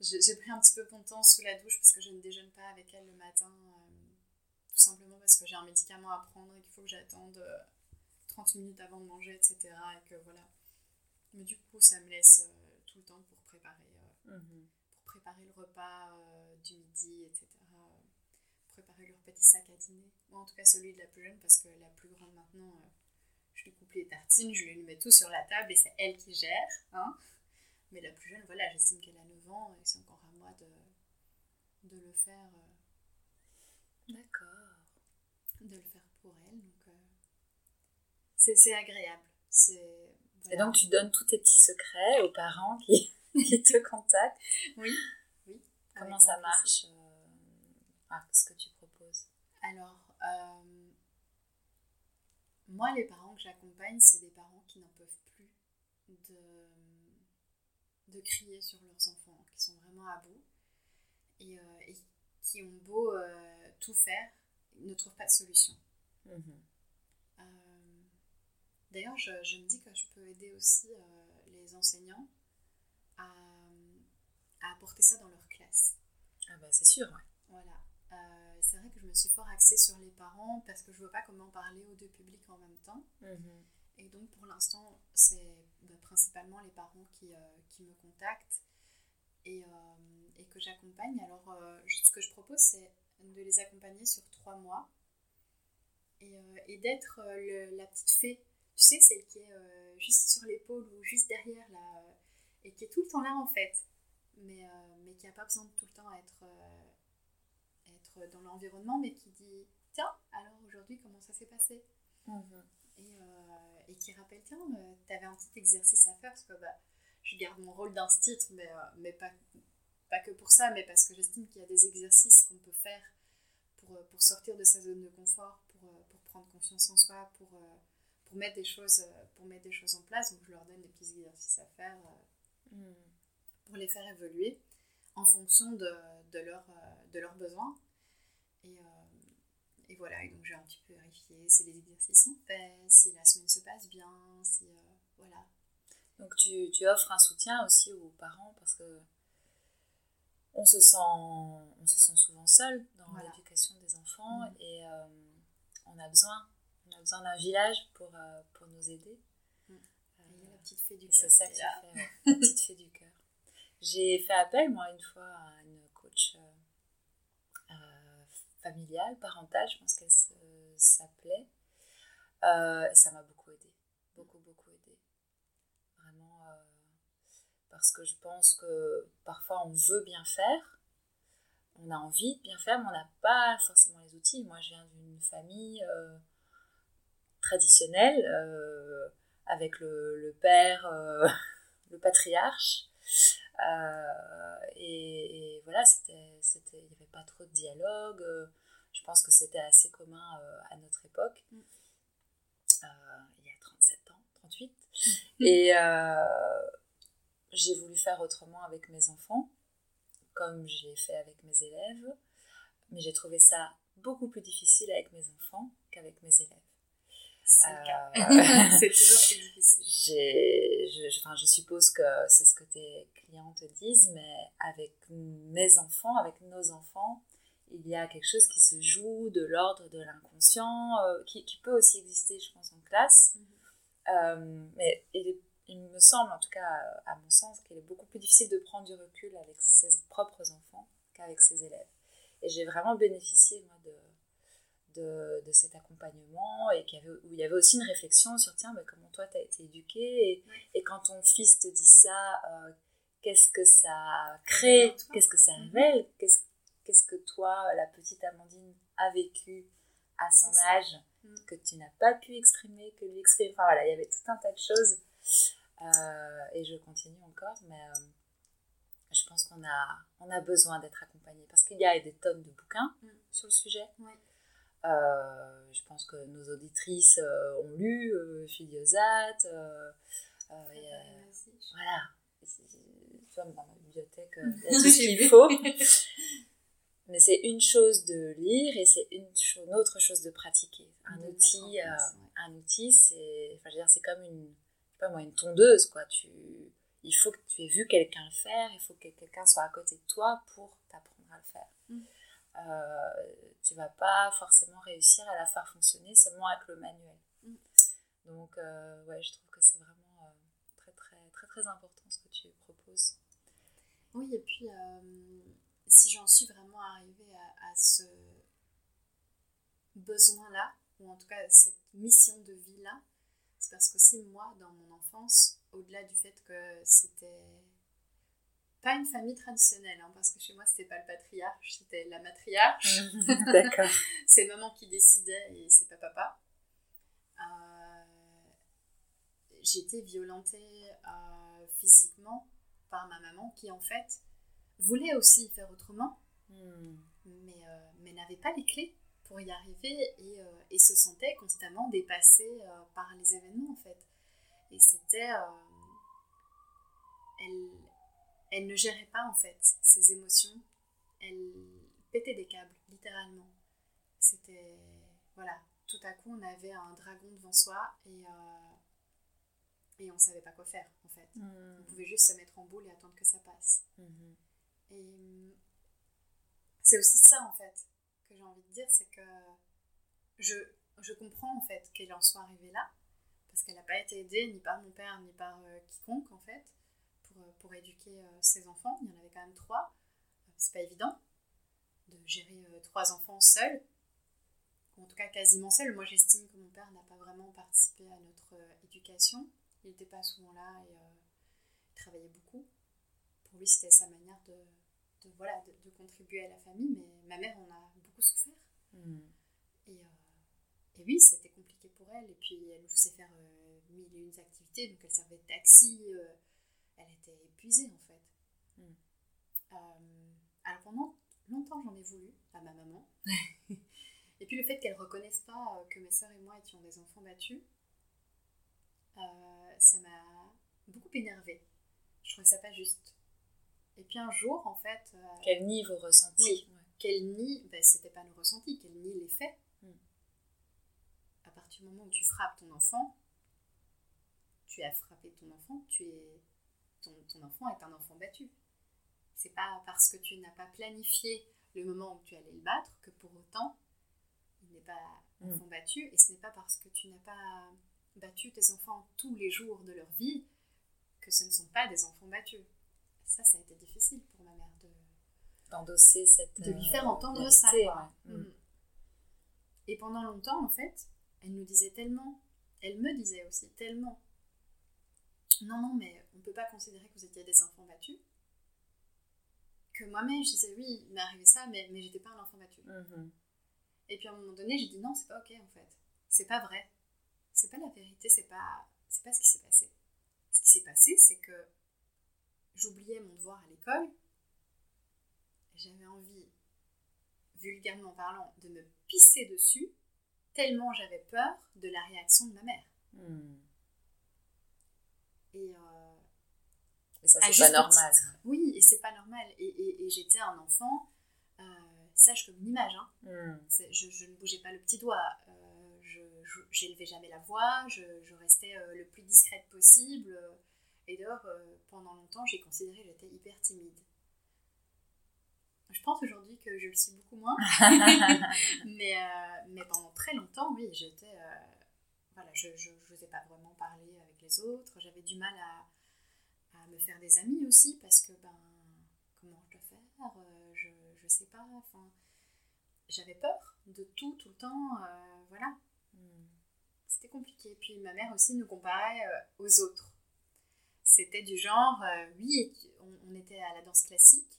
je, j'ai pris un petit peu mon temps sous la douche parce que je ne déjeune pas avec elle le matin, euh, tout simplement parce que j'ai un médicament à prendre et qu'il faut que j'attende euh, trente minutes avant de manger, et cetera. Et que voilà. Mais du coup, ça me laisse euh, tout le temps pour préparer. Euh, mmh. préparer le repas euh, du midi, et cetera. Préparer leur petit sac à dîner. Moi, en tout cas, celui de la plus jeune, parce que la plus grande, maintenant, euh, je lui coupe les tartines, je lui mets tout sur la table et c'est elle qui gère. Hein. Mais la plus jeune, voilà, j'estime qu'elle a neuf ans et c'est encore à moi de, de le faire. Euh, D'accord. De le faire pour elle. Donc, euh, c'est, c'est agréable. C'est, voilà. Et donc, tu donnes tous tes petits secrets aux parents qui... Qui te contactent. Oui, oui. Comment ça marche euh... ah, ce que tu proposes? Alors, euh... moi, les parents que j'accompagne, c'est des parents qui n'en peuvent plus de, de crier sur leurs enfants, qui sont vraiment à bout et, euh, et qui ont beau euh, tout faire, ne trouvent pas de solution. Mmh. Euh... D'ailleurs, je, je me dis que je peux aider aussi euh, les enseignants À, à apporter ça dans leur classe. Ah bah c'est sûr, ouais. Voilà. Euh, c'est vrai que je me suis fort axée sur les parents parce que je vois pas comment parler aux deux publics en même temps. Mmh. Et donc pour l'instant, c'est bah, principalement les parents qui, euh, qui me contactent et, euh, et que j'accompagne. Alors euh, ce que je propose, c'est de les accompagner sur trois mois et, euh, et d'être euh, le, la petite fée. Tu sais, celle qui est euh, juste sur l'épaule ou juste derrière la... Euh, et qui est tout le temps là en fait, mais, euh, mais qui n'a pas besoin de tout le temps être, euh, être dans l'environnement, mais qui dit « Tiens, alors aujourd'hui, comment ça s'est passé ?» Mmh. Et, euh, et qui rappelle « Tiens, euh, t'avais un petit exercice à faire, parce que bah, je garde mon rôle d'instit, mais, euh, mais pas, pas que pour ça, mais parce que j'estime qu'il y a des exercices qu'on peut faire pour, pour sortir de sa zone de confort, pour, pour prendre confiance en soi, pour, pour, mettre des choses, pour mettre des choses en place. » Donc je leur donne des petits exercices à faire, euh, Mmh. pour les faire évoluer en fonction de, de, leur, de leurs besoins et, euh, et voilà, et donc j'ai un petit peu vérifié si les exercices sont faits, si la semaine se passe bien, si euh, voilà. Donc tu, tu offres un soutien aussi aux parents parce que on se sent, on se sent souvent seul dans voilà. l'éducation des enfants mmh. et euh, on a besoin, on a besoin d'un village pour euh, pour nous aider. Mmh. Euh, la petite fée du cœur. C'est ça qui fait la petite fée du cœur. J'ai fait appel moi une fois à une coach euh, euh, familiale, parentale, je pense qu'elle se, s'appelait. Euh, ça m'a beaucoup aidée, beaucoup beaucoup aidée, vraiment. Euh, Parce que je pense que parfois on veut bien faire, on a envie de bien faire, mais on n'a pas forcément les outils. Moi, je viens d'une famille euh, traditionnelle, euh, avec le, le père, euh, le patriarche. Euh, et, et voilà, c'était, c'était, il n'y avait pas trop de dialogue. Euh, je pense que c'était assez commun euh, à notre époque, euh, il y a trente-sept ans, trente-huit. Et... Euh, j'ai voulu faire autrement avec mes enfants, comme je l'ai fait avec mes élèves, mais j'ai trouvé ça beaucoup plus difficile avec mes enfants qu'avec mes élèves. C'est, euh, cas. C'est toujours plus difficile. J'ai, je, enfin, je suppose que c'est ce que tes clients te disent, mais avec mes enfants, avec nos enfants, il y a quelque chose qui se joue de l'ordre de l'inconscient, euh, qui, qui peut aussi exister, je pense, en classe. Mm-hmm. Euh, mais il est Il me semble, en tout cas à mon sens, qu'il est beaucoup plus difficile de prendre du recul avec ses propres enfants qu'avec ses élèves. Et j'ai vraiment bénéficié moi, de, de, de cet accompagnement, et qu'il y avait, où il y avait aussi une réflexion sur tiens, mais comment toi t'as été éduquée, et, et quand ton fils te dit ça, euh, qu'est-ce que ça crée, qu'est-ce que ça révèle, qu'est-ce, qu'est-ce que toi, la petite Amandine, a vécu à son âge, que tu n'as pas pu exprimer, que lui exprimer. Enfin voilà, il y avait tout un tas de choses. Euh, et je continue encore, mais euh, je pense qu'on a, on a besoin d'être accompagné, parce qu'il y a des tonnes de bouquins mmh. sur le sujet. Oui. Euh, je pense que nos auditrices euh, ont lu euh, Filiosat, euh, euh, voilà, tu vois, dans ma bibliothèque, il y a tout ce qu'il faut. Mais c'est une chose de lire et c'est une, cho- une autre chose de pratiquer. Un de outil, euh, place, ouais. un outil, c'est, enfin, je veux dire, c'est comme une pas moi, une tondeuse, quoi. Tu, il faut que tu aies vu quelqu'un le faire, il faut que quelqu'un soit à côté de toi pour t'apprendre à le faire. Mmh. Euh, tu vas pas forcément réussir à la faire fonctionner seulement avec le manuel. Mmh. Donc, euh, ouais, je trouve que c'est vraiment euh, très, très, très, très important ce que tu proposes. Oui, et puis, euh, si j'en suis vraiment arrivée à, à ce besoin-là, ou en tout cas cette mission de vie-là, c'est parce qu'aussi, moi, dans mon enfance, au-delà du fait que c'était pas une famille traditionnelle, hein, parce que chez moi, c'était pas le patriarche, c'était la matriarche. D'accord. C'est maman qui décidait et c'est pas papa. Euh, j'ai été violentée euh, physiquement par ma maman qui, en fait, voulait aussi faire autrement, mm. mais, euh, mais n'avait pas les clés pour y arriver, et, euh, et se sentait constamment dépassée euh, par les événements, en fait. Et c'était... Euh, elle, elle ne gérait pas, en fait, ses émotions. Elle pétait des câbles, littéralement. C'était... Voilà. Tout à coup, on avait un dragon devant soi, et, euh, et on ne savait pas quoi faire, en fait. Mmh. On pouvait juste se mettre en boule et attendre que ça passe. Mmh. Et c'est aussi ça, en fait, que j'ai envie de dire, c'est que je, je comprends en fait qu'elle en soit arrivée là, parce qu'elle n'a pas été aidée ni par mon père, ni par euh, quiconque en fait, pour, pour éduquer euh, ses enfants. Il y en avait quand même trois, c'est pas évident de gérer euh, trois enfants seuls, en tout cas quasiment seuls. Moi j'estime que mon père n'a pas vraiment participé à notre euh, éducation, il n'était pas souvent là et euh, il travaillait beaucoup. Pour lui c'était sa manière de... De, voilà, de, de contribuer à la famille, mais ma mère en a beaucoup souffert. Mmh. Et, euh, et oui, c'était compliqué pour elle. Et puis, elle nous faisait faire euh, mille et une activités, donc elle servait de taxi. Euh, elle était épuisée, en fait. Mmh. Euh, alors, pendant longtemps, j'en ai voulu à ma maman. Et puis, le fait qu'elle ne reconnaisse pas euh, que mes sœurs et moi étions des enfants battus, euh, ça m'a beaucoup énervée. Je trouvais ça pas juste. Et puis un jour, en fait... Euh, qu'elle nie vos ressentis. Oui, ouais. Qu'elle nie... Ben, c'était pas nos ressentis, qu'elle nie les faits. Mm. À partir du moment où tu frappes ton enfant, tu as frappé ton enfant, tu es... Ton, ton enfant est un enfant battu. C'est pas parce que tu n'as pas planifié le moment où tu allais le battre que pour autant il n'est pas à fond battu, et ce n'est pas parce que tu n'as pas battu tes enfants tous les jours de leur vie que ce ne sont pas des enfants battus. Ça, ça a été difficile pour ma mère de d'endosser cette de lui faire entendre euh, ça. Ouais. Mmh. Et pendant longtemps, en fait, elle nous disait tellement, elle me disait aussi tellement, non, non, mais on ne peut pas considérer que vous étiez des enfants battus, que moi-même, je disais, oui, il m'est arrivé ça, mais, mais je n'étais pas un enfant battu. Mmh. Et puis à un moment donné, j'ai dit, non, c'est pas ok, en fait. C'est pas vrai. C'est pas la vérité, c'est pas, c'est pas ce qui s'est passé. Ce qui s'est passé, c'est que j'oubliais mon devoir à l'école, j'avais envie, vulgairement parlant, de me pisser dessus, tellement j'avais peur de la réaction de ma mère. Mmh. Et, euh, et ça, c'est pas normal. Titre. Oui, et c'est pas normal. Et, et, et j'étais un enfant, euh, sage comme une image. Hein. Mmh. Je, je ne bougeais pas le petit doigt, euh, je, je, j'élevais jamais la voix, je, je restais euh, le plus discrète possible. Euh, et d'ailleurs, euh, pendant longtemps, j'ai considéré que j'étais hyper timide. Je pense aujourd'hui que je le suis beaucoup moins, mais, euh, mais pendant très longtemps, oui, j'étais, euh, voilà, je n'osais pas vraiment parler avec les autres, j'avais du mal à, à me faire des amis aussi, parce que, ben, comment je dois faire, euh, je ne sais pas, enfin, j'avais peur de tout, tout le temps, euh, voilà, mm. C'était compliqué. Puis ma mère aussi nous comparait euh, aux autres, c'était du genre, euh, oui, on, on était à la danse classique.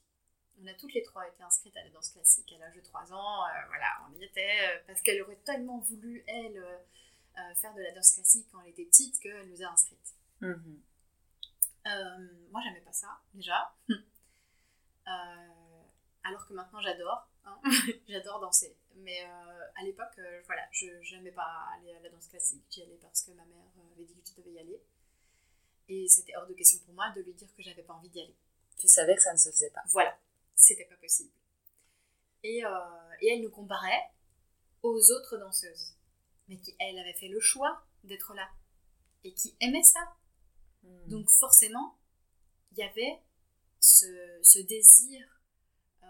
On a toutes les trois été inscrites à la danse classique à l'âge de trois ans, euh, voilà, on y était, euh, parce qu'elle aurait tellement voulu, elle, euh, euh, faire de la danse classique quand elle était petite, qu'elle nous a inscrites. Mm-hmm. Euh, moi, j'aimais pas ça, déjà. Mm. Euh, alors que maintenant, j'adore, hein. J'adore danser. Mais euh, à l'époque, euh, voilà, je n'aimais pas aller à la danse classique, j'y allais parce que ma mère avait dit que je devais y aller. Et c'était hors de question pour moi de lui dire que j'avais pas envie d'y aller. Tu savais que ça ne se faisait pas. Voilà. C'était pas possible. Et, euh, et elle nous comparait aux autres danseuses, mais qui, elle, avait fait le choix d'être là, et qui aimait ça. Mmh. Donc forcément, il y avait ce, ce désir euh,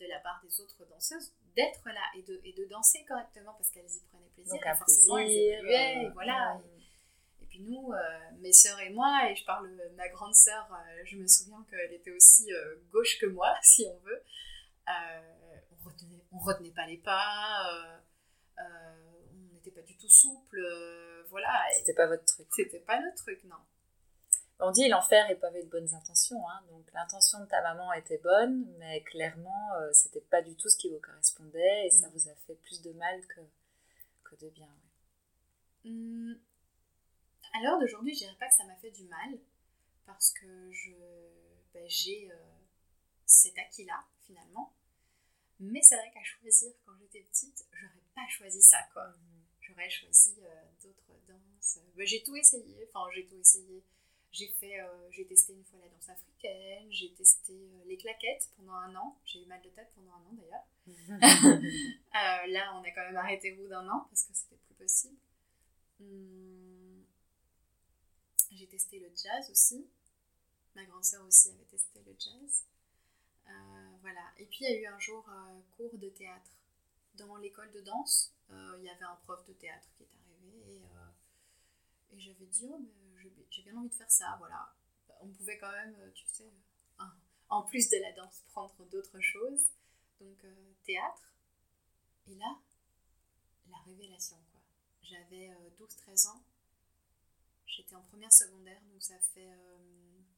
de la part des autres danseuses d'être là, et de, et de danser correctement, parce qu'elles y prenaient plaisir. Donc, et forcément, elles évoluaient, euh, et voilà. Euh, et, et puis nous, euh, mes sœurs et moi, et je parle de ma grande sœur, euh, je me souviens qu'elle était aussi euh, gauche que moi, si on veut. Euh, on retenait, on retenait pas les pas, euh, euh, on n'était pas du tout souple, euh, voilà. C'était pas votre truc. C'était pas notre truc, non. On dit l'enfer est pavé de bonnes intentions, hein. Donc l'intention de ta maman était bonne, mais clairement, euh, c'était pas du tout ce qui vous correspondait, et mmh. ça vous a fait plus de mal que, que de bien. Ouais. Mmh. À l'heure d'aujourd'hui, je dirais pas que ça m'a fait du mal, parce que je, ben, j'ai euh, cet acquis-là, finalement. Mais c'est vrai qu'à choisir, quand j'étais petite, j'aurais pas choisi ça, quoi. Mmh. J'aurais choisi euh, d'autres danses. Ben, j'ai tout essayé, enfin, j'ai tout essayé. J'ai, fait, euh, j'ai testé une fois la danse africaine, j'ai testé euh, les claquettes pendant un an. J'ai eu mal de tête pendant un an, d'ailleurs. euh, là, on a quand même arrêté au bout d'un an, parce que c'était plus possible. Hum... J'ai testé le jazz aussi. Ma grande sœur aussi avait testé le jazz. Euh, voilà. Et puis, il y a eu un jour euh, cours de théâtre. Dans l'école de danse, euh, il y avait un prof de théâtre qui est arrivé. Et, euh, et j'avais dit, oh, mais je, j'ai bien envie de faire ça. Voilà. On pouvait quand même, tu sais, un, en plus de la danse, prendre d'autres choses. Donc, euh, théâtre. Et là, la révélation, quoi. J'avais euh, douze treize ans. J'étais en première secondaire, donc ça fait euh,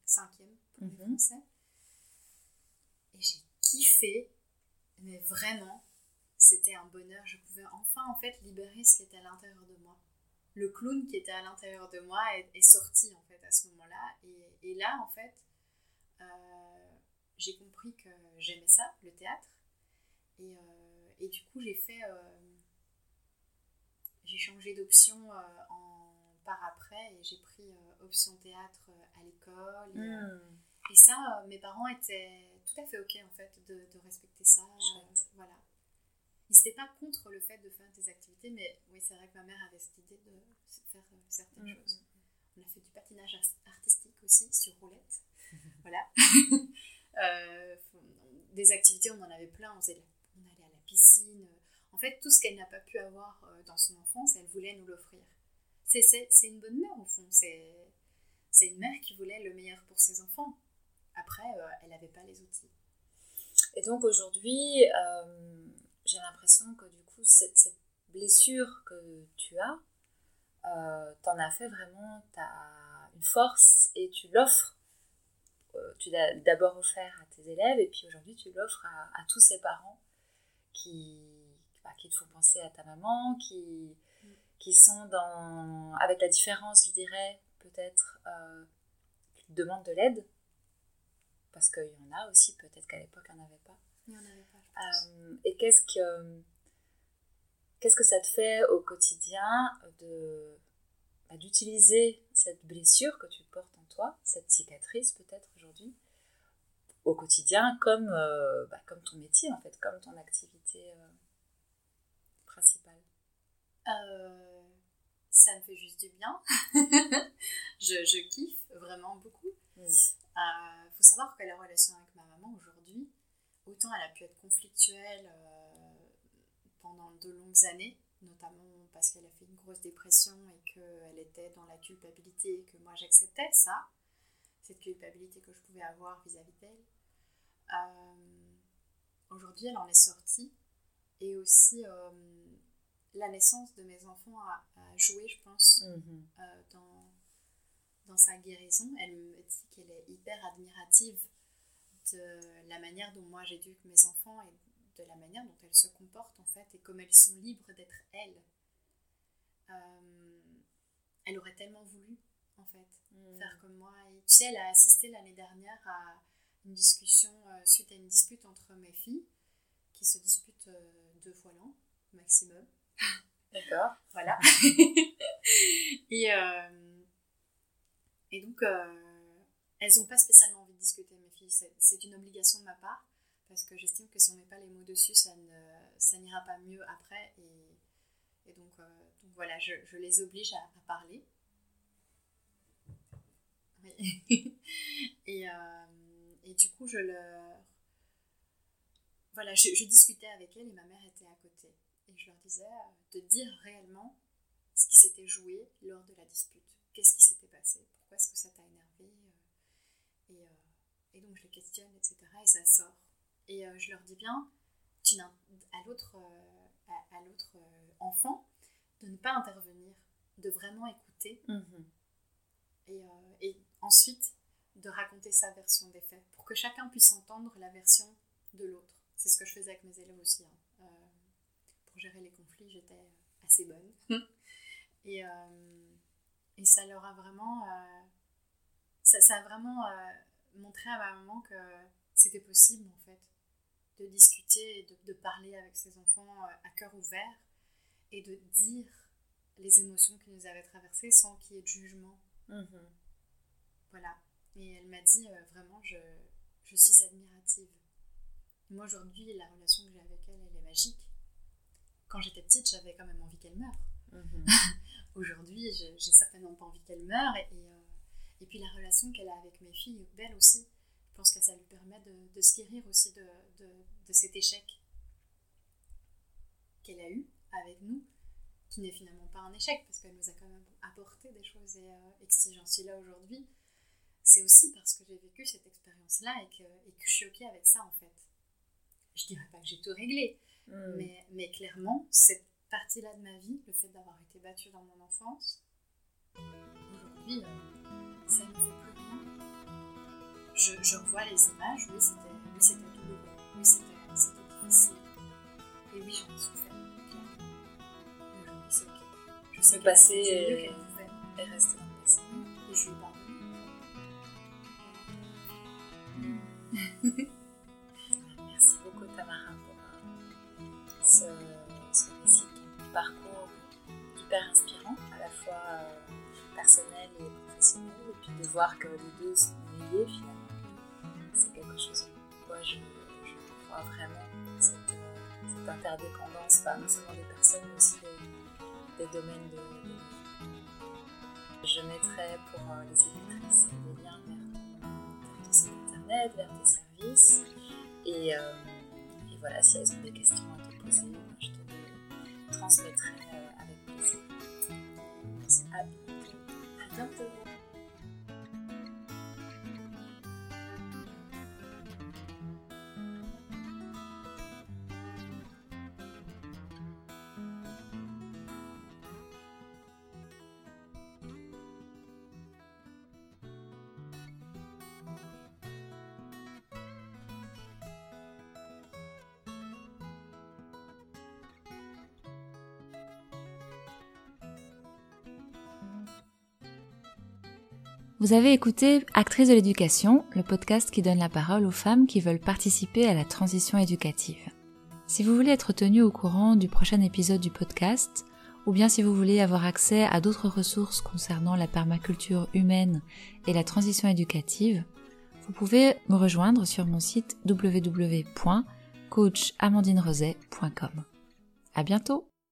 cinquième pour les Français. Et j'ai kiffé, mais vraiment, c'était un bonheur. Je pouvais enfin, en fait, libérer ce qui était à l'intérieur de moi. Le clown qui était à l'intérieur de moi est, est sorti, en fait, à ce moment-là. Et, et là, en fait, euh, j'ai compris que j'aimais ça, le théâtre. Et, euh, et du coup, j'ai fait... Euh, j'ai changé d'option euh, en... par après, et j'ai pris euh, option théâtre euh, à l'école, et, mmh. euh, et ça, euh, mes parents étaient tout à fait ok, en fait, de, de respecter ça, euh, voilà. Ils n'étaient pas contre le fait de faire des activités, mais oui, c'est vrai que ma mère avait cette idée de faire euh, certaines mmh. choses. On a fait du patinage artistique aussi, sur roulette, voilà. Euh, des activités, on en avait plein, on, faisait, on allait à la piscine. En fait, tout ce qu'elle n'a pas pu avoir dans son enfance, elle voulait nous l'offrir. C'est, c'est, c'est une bonne mère, au fond. C'est, c'est une mère qui voulait le meilleur pour ses enfants. Après, euh, elle n'avait pas les outils. Et donc, aujourd'hui, euh, j'ai l'impression que, du coup, cette, cette blessure que tu as, euh, t'en as fait vraiment ta, une force et tu l'offres. Euh, tu l'as d'abord offert à tes élèves et puis aujourd'hui, tu l'offres à, à tous ces parents qui, bah, qui te font penser à ta maman, qui, mmh. qui sont dans... Avec la différence, je dirais, peut-être, euh, qui te demandent de l'aide. Parce qu'il y en a aussi, peut-être qu'à l'époque, il n'y en avait pas. Il n'y en avait pas, je pense. Euh, et qu'est-ce que, qu'est-ce que ça te fait au quotidien de, bah, d'utiliser cette blessure que tu portes en toi, cette cicatrice peut-être aujourd'hui, au quotidien, comme, euh, bah, comme ton métier, en fait, comme ton activité euh, principale? euh, Ça me fait juste du bien. je, je kiffe vraiment beaucoup. Mmh. Euh, faut savoir que la relation avec ma maman aujourd'hui, autant elle a pu être conflictuelle euh, pendant de longues années, notamment parce qu'elle a fait une grosse dépression et qu'elle était dans la culpabilité et que moi j'acceptais ça, cette culpabilité que je pouvais avoir vis-à-vis d'elle. Euh, aujourd'hui elle en est sortie, et aussi euh, la naissance de mes enfants a, a joué, je pense, mm-hmm. euh, dans... dans sa guérison. Elle me dit qu'elle est hyper admirative de la manière dont moi j'éduque mes enfants et de la manière dont elles se comportent, en fait, et comme elles sont libres d'être elles. Euh, elle aurait tellement voulu, en fait, mmh. faire comme moi. Et, tu sais, elle a assisté l'année dernière à une discussion euh, suite à une dispute entre mes filles, qui se disputent euh, deux fois l'an, maximum. D'accord. Voilà. et... Euh, Et donc, euh, elles n'ont pas spécialement envie de discuter, mes filles. C'est, c'est une obligation de ma part, parce que j'estime que si on ne met pas les mots dessus, ça, ne, ça n'ira pas mieux après. Et, et donc, euh, donc, voilà, je, je les oblige à, à parler. Oui. et, euh, et du coup, je leur... Voilà, je, je discutais avec elles et ma mère était à côté. Et je leur disais de dire réellement ce qui s'était joué lors de la dispute. Qu'est-ce qui s'était passé? Pourquoi est-ce que ça t'a énervé? Et, euh, et donc je les questionne, et cetera. Et ça sort. Et euh, je leur dis bien tu n'as, à l'autre, euh, à, à l'autre euh, enfant de ne pas intervenir, de vraiment écouter. Mm-hmm. Et, euh, et ensuite de raconter sa version des faits pour que chacun puisse entendre la version de l'autre. C'est ce que je faisais avec mes élèves aussi. Hein. Euh, pour gérer les conflits, j'étais assez bonne. et... Euh, Et ça leur a vraiment, euh, ça, ça a vraiment euh, montré à ma maman que c'était possible, en fait, de discuter, et de, de parler avec ses enfants euh, à cœur ouvert et de dire les émotions qui nous avaient traversées sans qu'il y ait de jugement. Mmh. Voilà. Et elle m'a dit euh, vraiment, je, je suis admirative. Moi, aujourd'hui, la relation que j'ai avec elle, elle est magique. Quand j'étais petite, j'avais quand même envie qu'elle meure. Mmh. Aujourd'hui, j'ai, j'ai certainement pas envie qu'elle meure, et, et, euh, et puis la relation qu'elle a avec mes filles est belle aussi. Je pense que ça lui permet de, de se guérir aussi de, de, de cet échec qu'elle a eu avec nous, qui n'est finalement pas un échec parce qu'elle nous a quand même apporté des choses. Et, euh, et que si j'en suis là aujourd'hui, c'est aussi parce que j'ai vécu cette expérience-là et que, et que je suis ok avec ça, en fait. Je dirais pas que j'ai tout réglé, mmh. mais, mais clairement, cette partie là de ma vie, le fait d'avoir été battue dans mon enfance, aujourd'hui, ça ne me fait plus rien. Je, je revois les images, oui c'était, oui, c'était douloureux, oui c'était, c'était difficile, et oui j'en ai souffert, mais aujourd'hui c'est ok. Je sais le passé est mieux qu'elle pouvait, elle reste dans le passé, et je lui pardonne. Merci beaucoup Tamara pour ce, ce récit. Parcours hyper inspirant, à la fois euh, personnel et professionnel, et puis de voir que les deux sont liés finalement, c'est quelque chose en quoi je, je crois vraiment, cette, euh, cette interdépendance, pas non seulement des personnes, mais aussi des, des domaines de vie. Je mettrai pour euh, les éditrices des liens vers ton site internet, vers tes services, service. Et, euh, et voilà, si elles ont des questions à te poser, je te les transmettrai avec plaisir. À bientôt. À bientôt. Vous avez écouté Actrices de l'éducation, le podcast qui donne la parole aux femmes qui veulent participer à la transition éducative. Si vous voulez être tenu au courant du prochain épisode du podcast, ou bien si vous voulez avoir accès à d'autres ressources concernant la permaculture humaine et la transition éducative, vous pouvez me rejoindre sur mon site w w w point coach amandine roset point com. À bientôt!